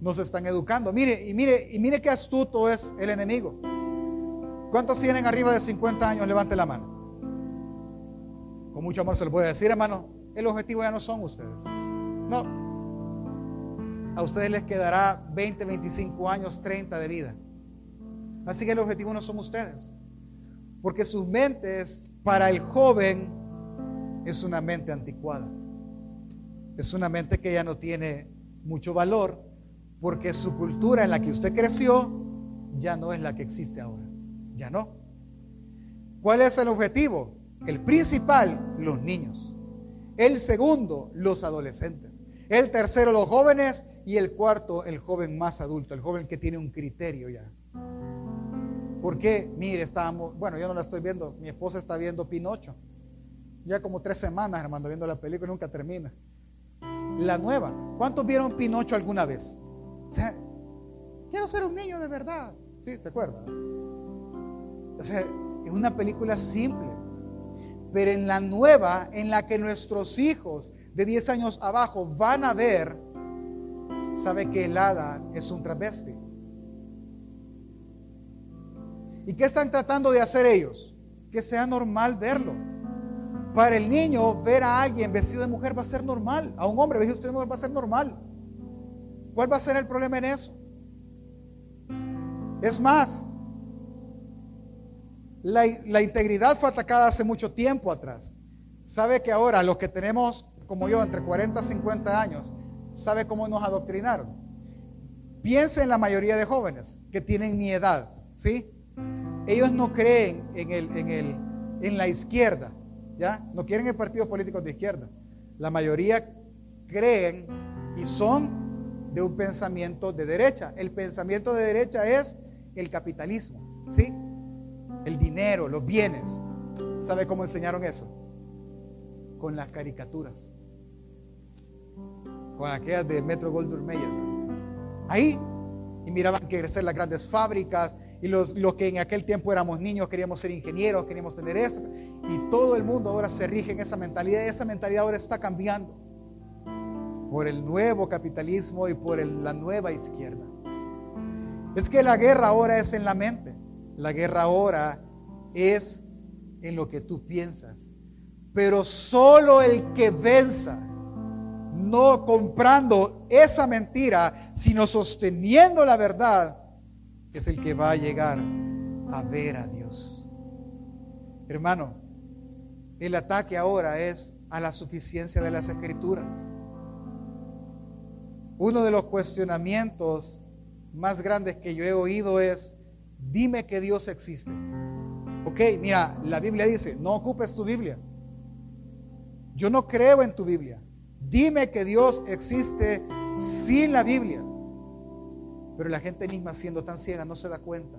Nos están educando. Mire, y mire, y mire qué astuto es el enemigo. ¿Cuántos tienen arriba de 50 años? Levante la mano. Con mucho amor se lo puede decir, hermano. El objetivo ya no son ustedes. No. A ustedes les quedará 20, 25 años, 30 de vida. Así que el objetivo no son ustedes, porque sus mentes para el joven es una mente anticuada, es una mente que ya no tiene mucho valor, porque su cultura en la que usted creció ya no es la que existe ahora, ya no. ¿Cuál es el objetivo? El principal, los niños; el segundo, los adolescentes; el tercero, los jóvenes; y el cuarto, el joven más adulto, el joven que tiene un criterio ya. Porque, mire, estábamos, bueno, yo no la estoy viendo, mi esposa está viendo Pinocho. Ya como 3 semanas, hermano, viendo la película, nunca termina. La nueva. ¿Cuántos vieron Pinocho alguna vez? O sea, quiero ser un niño de verdad. ¿Sí? ¿Se acuerdan? O sea, es una película simple. Pero en la nueva, en la que nuestros hijos de 10 años abajo van a ver, sabe que el hada es un travesti. ¿Y qué están tratando de hacer ellos? Que sea normal verlo. Para el niño, ver a alguien vestido de mujer va a ser normal. A un hombre vestido de mujer va a ser normal. ¿Cuál va a ser el problema en eso? Es más, la integridad fue atacada hace mucho tiempo atrás. ¿Sabe que ahora los que tenemos, como yo, entre 40 y 50 años, sabe cómo nos adoctrinaron? Piense en la mayoría de jóvenes que tienen mi edad, ¿sí? Ellos no creen en la izquierda, ¿ya? No quieren en partidos políticos de izquierda. La mayoría creen y son de un pensamiento de derecha. El pensamiento de derecha es el capitalismo, ¿sí? El dinero, los bienes. ¿Sabe cómo enseñaron eso? Con las caricaturas. Con aquellas de Metro Golder Meier. Ahí, y miraban que crecer las grandes fábricas. Y los que en aquel tiempo éramos niños queríamos ser ingenieros, queríamos tener esto. Y todo el mundo ahora se rige en esa mentalidad. Y esa mentalidad ahora está cambiando por el nuevo capitalismo y por la nueva izquierda. Es que la guerra ahora es en la mente. La guerra ahora es en lo que tú piensas. Pero solo el que venza, no comprando esa mentira, sino sosteniendo la verdad, es el que va a llegar a ver a Dios. Hermano, el ataque ahora es a la suficiencia de las Escrituras. Uno de los cuestionamientos más grandes que yo he oído es: dime que Dios existe. Ok, mira, la Biblia dice, no ocupes tu Biblia. Yo no creo en tu Biblia. Dime que Dios existe sin la Biblia. Pero la gente misma, siendo tan ciega, no se da cuenta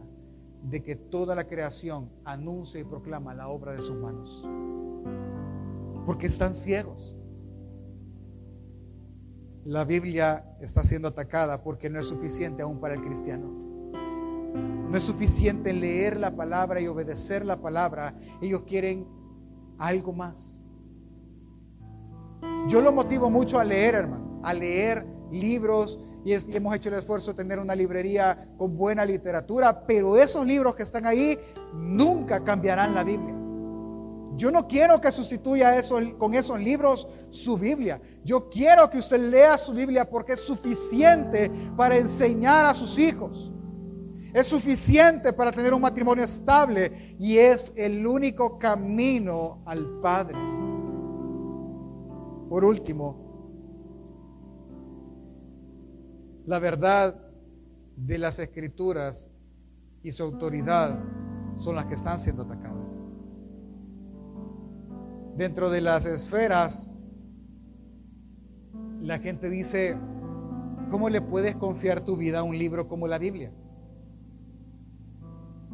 de que toda la creación anuncia y proclama la obra de sus manos, porque están ciegos. La Biblia está siendo atacada porque no es suficiente aún para el cristiano. No es suficiente leer la palabra y obedecer la palabra. Ellos quieren algo más. Yo lo motivo mucho a leer, hermano, a leer libros. Y hemos hecho el esfuerzo de tener una librería con buena literatura, pero esos libros que están ahí nunca cambiarán la Biblia. Yo no quiero que sustituya eso, con esos libros, su Biblia. Yo quiero que usted lea su Biblia porque es suficiente para enseñar a sus hijos. Es suficiente para tener un matrimonio estable y es el único camino al Padre. Por último, la verdad de las Escrituras y su autoridad son las que están siendo atacadas. Dentro de las esferas, la gente dice, ¿cómo le puedes confiar tu vida a un libro como la Biblia?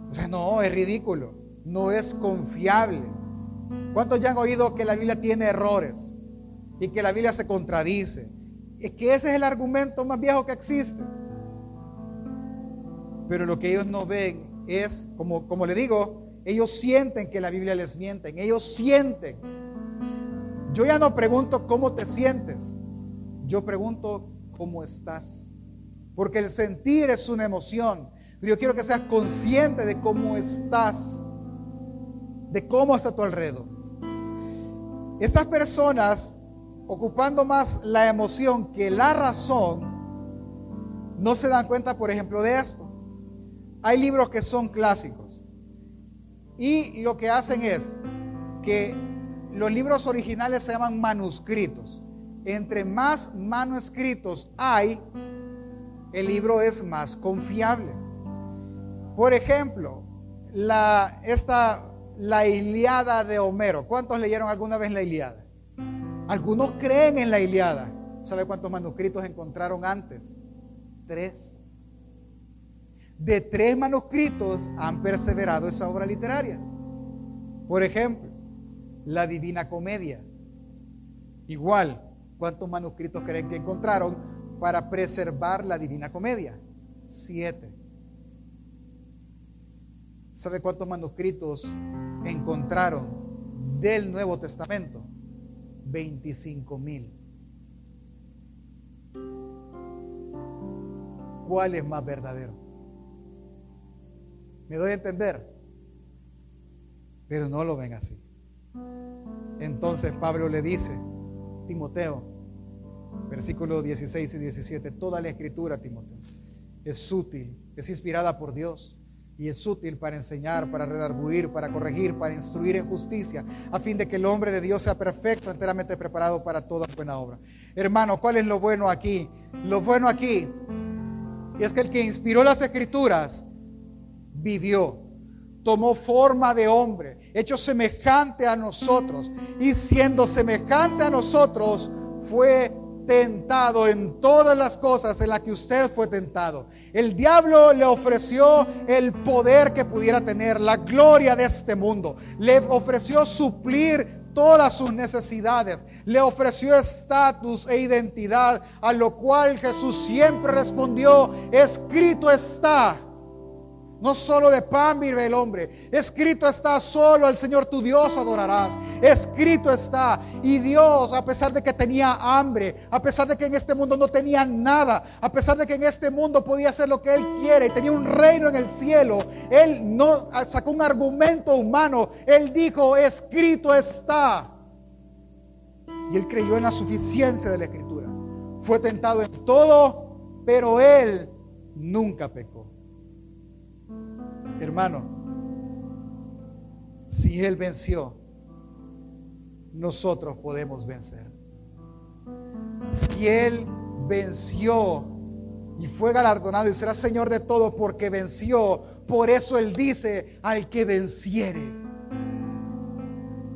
O sea, no, es ridículo, no es confiable. ¿Cuántos ya han oído que la Biblia tiene errores y que la Biblia se contradice? Es que ese es el argumento más viejo que existe. Pero lo que ellos no ven es, como le digo, ellos sienten que la Biblia les mienten. Ellos sienten. Yo ya no pregunto cómo te sientes, yo pregunto cómo estás. Porque el sentir es una emoción, pero yo quiero que seas consciente de cómo estás, de cómo está a tu alrededor. Estas personas, ocupando más la emoción que la razón, no se dan cuenta, por ejemplo, de esto. Hay libros que son clásicos y lo que hacen es que los libros originales se llaman manuscritos. Entre más manuscritos hay, el libro es más confiable. Por ejemplo, la Ilíada de Homero. ¿Cuántos leyeron alguna vez la Ilíada? Algunos creen en la Ilíada. ¿Sabe cuántos manuscritos encontraron antes? 3. De 3 manuscritos han perseverado esa obra literaria. Por ejemplo, La Divina Comedia. Igual, ¿cuántos manuscritos creen que encontraron para preservar la Divina Comedia? 7. ¿Sabe cuántos manuscritos encontraron del Nuevo Testamento? 25,000. ¿Cuál es más verdadero? ¿Me doy a entender? Pero no lo ven así. Entonces Pablo le dice, Timoteo, versículos 16 y 17, toda la Escritura, Timoteo, es útil, es inspirada por Dios y es útil para enseñar, para redarguir, para corregir, para instruir en justicia, a fin de que el hombre de Dios sea perfecto, enteramente preparado para toda buena obra. Hermano, ¿cuál es lo bueno aquí? Lo bueno aquí es que el que inspiró las Escrituras vivió, tomó forma de hombre, hecho semejante a nosotros, y siendo semejante a nosotros fue tentado en todas las cosas en las que usted fue tentado. El diablo le ofreció el poder que pudiera tener, la gloria de este mundo, le ofreció suplir todas sus necesidades, le ofreció estatus e identidad, a lo cual Jesús siempre respondió, escrito está. No solo de pan vive el hombre. Escrito está, solo al Señor tu Dios adorarás. Escrito está. Y Dios, a pesar de que tenía hambre, a pesar de que en este mundo no tenía nada, a pesar de que en este mundo podía hacer lo que Él quiere y tenía un reino en el cielo, Él no sacó un argumento humano. Él dijo, escrito está. Y Él creyó en la suficiencia de la Escritura. Fue tentado en todo, pero Él nunca pecó. Hermano, si Él venció, nosotros podemos vencer. Si Él venció y fue galardonado y será Señor de todo porque venció, por eso Él dice, al que venciere.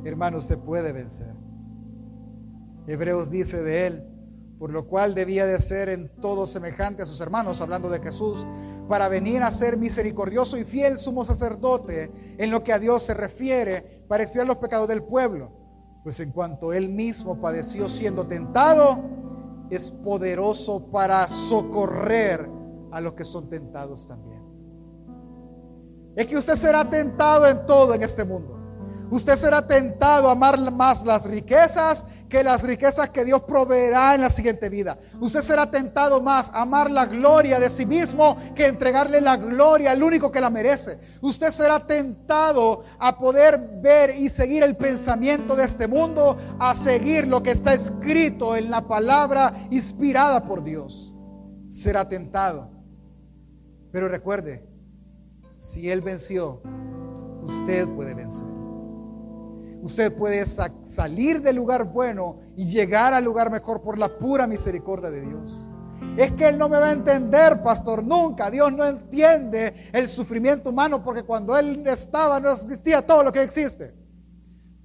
Hermano, usted puede vencer. Hebreos dice de Él, por lo cual debía de ser en todo semejante a sus hermanos, hablando de Jesús, para venir a ser misericordioso y fiel sumo sacerdote en lo que a Dios se refiere, para expiar los pecados del pueblo. Pues en cuanto Él mismo padeció siendo tentado, es poderoso para socorrer a los que son tentados también. Es que usted será tentado en todo en este mundo. Usted será tentado a amar más las riquezas que las riquezas que Dios proveerá en la siguiente vida. Usted será tentado más a amar la gloria de sí mismo que entregarle la gloria al único que la merece. Usted será tentado a poder ver y seguir el pensamiento de este mundo, a seguir lo que está escrito en la palabra inspirada por Dios. Será tentado. Pero recuerde, Si Él venció, usted puede vencer. Usted puede salir del lugar bueno y llegar al lugar mejor por la pura misericordia de Dios. Es que Él no me va a entender, pastor, nunca. Dios no entiende el sufrimiento humano, porque cuando Él estaba no existía todo lo que existe.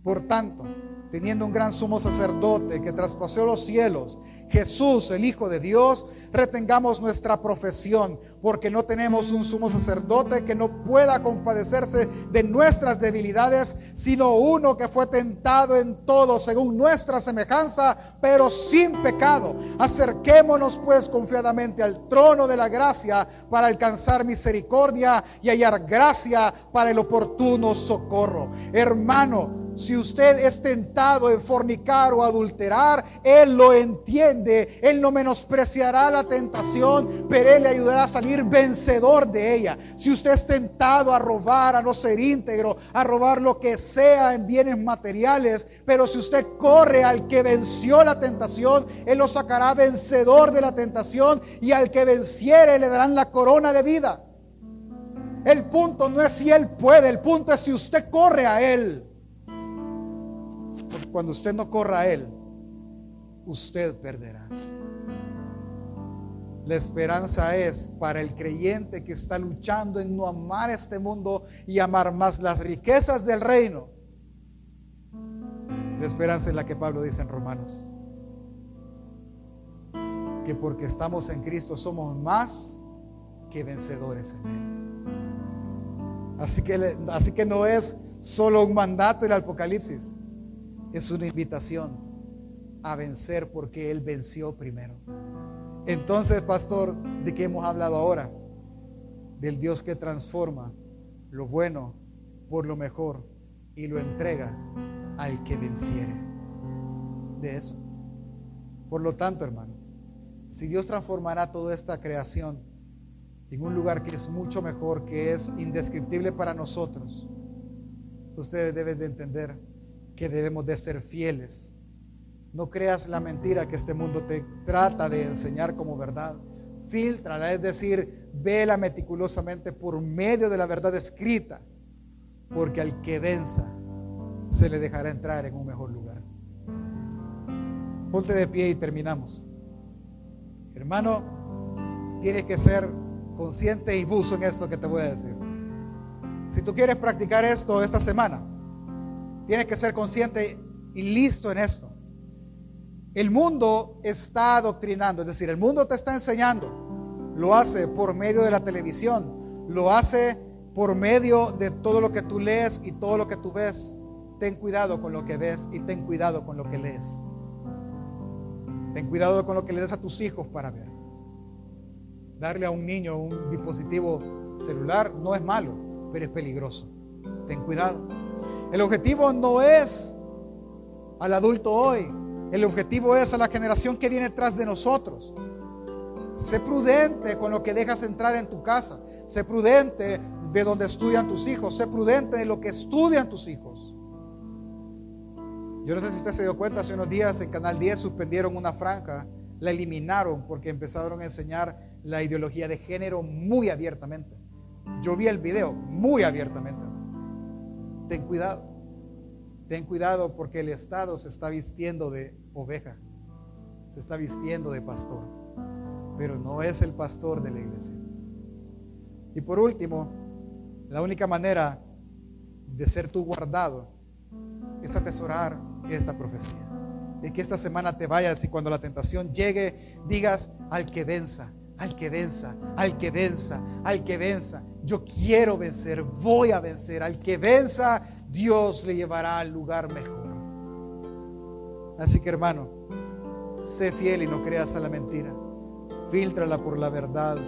Por tanto, teniendo un gran sumo sacerdote que traspasó los cielos, Jesús, el Hijo de Dios, retengamos nuestra profesión, porque no tenemos un sumo sacerdote que no pueda compadecerse de nuestras debilidades, sino uno que fue tentado en todo según nuestra semejanza, pero sin pecado. Acerquémonos pues confiadamente al trono de la gracia para alcanzar misericordia y hallar gracia para el oportuno socorro. Hermano, si usted es tentado en fornicar o adulterar, Él lo entiende. Él no menospreciará la tentación, pero Él le ayudará a salir vencedor de ella. Si usted es tentado a robar, a no ser íntegro, a robar lo que sea en bienes materiales, pero si usted corre al que venció la tentación, Él lo sacará vencedor de la tentación, y al que venciere le darán la corona de vida. El punto no es si Él puede, el punto es si usted corre a Él. Porque cuando usted no corra a Él, usted perderá. La esperanza es para el creyente que está luchando en no amar este mundo y amar más las riquezas del reino. La esperanza es la que Pablo dice en Romanos, que porque estamos en Cristo somos más que vencedores en Él. Así que no es solo un mandato del Apocalipsis. Es una invitación a vencer porque Él venció primero. Entonces, pastor, ¿de qué hemos hablado ahora? Del Dios que transforma lo bueno por lo mejor y lo entrega al que venciere. De eso. Por lo tanto, hermano, si Dios transformará toda esta creación en un lugar que es mucho mejor, que es indescriptible para nosotros, ustedes deben de entender que debemos de ser fieles. No creas la mentira que este mundo te trata de enseñar como verdad. Fíltrala, es decir, vela meticulosamente por medio de la verdad escrita, porque al que venza se le dejará entrar en un mejor lugar. Ponte de pie y terminamos. Hermano, tienes que ser consciente y buzo en esto que te voy a decir. Si tú quieres practicar esto esta semana, tienes que ser consciente y listo en esto. El mundo está adoctrinando, es decir, el mundo te está enseñando. Lo hace por medio de la televisión, lo hace por medio de todo lo que tú lees y todo lo que tú ves. Ten cuidado con lo que ves y ten cuidado con lo que lees. Ten cuidado con lo que le das a tus hijos para ver. Darle a un niño un dispositivo celular no es malo, pero es peligroso. Ten cuidado. El objetivo no es al adulto hoy, el objetivo es a la generación que viene tras de nosotros. Sé prudente con lo que dejas entrar en tu casa, sé prudente de donde estudian tus hijos, sé prudente de lo que estudian tus hijos. Yo no sé si usted se dio cuenta, hace unos días en Canal 10 suspendieron una franja, la eliminaron porque empezaron a enseñar la ideología de género muy abiertamente. Yo vi el video muy abiertamente. Ten cuidado porque el Estado se está vistiendo de oveja, se está vistiendo de pastor, pero no es el pastor de la iglesia. Y por último, la única manera de ser tú guardado es atesorar esta profecía, de que esta semana te vayas y cuando la tentación llegue, digas: al que venza, al que venza, al que venza, al que venza. Yo quiero vencer, voy a vencer. Al que venza, Dios le llevará al lugar mejor. Así que, hermano, sé fiel y no creas a la mentira. Fíltrala por la verdad.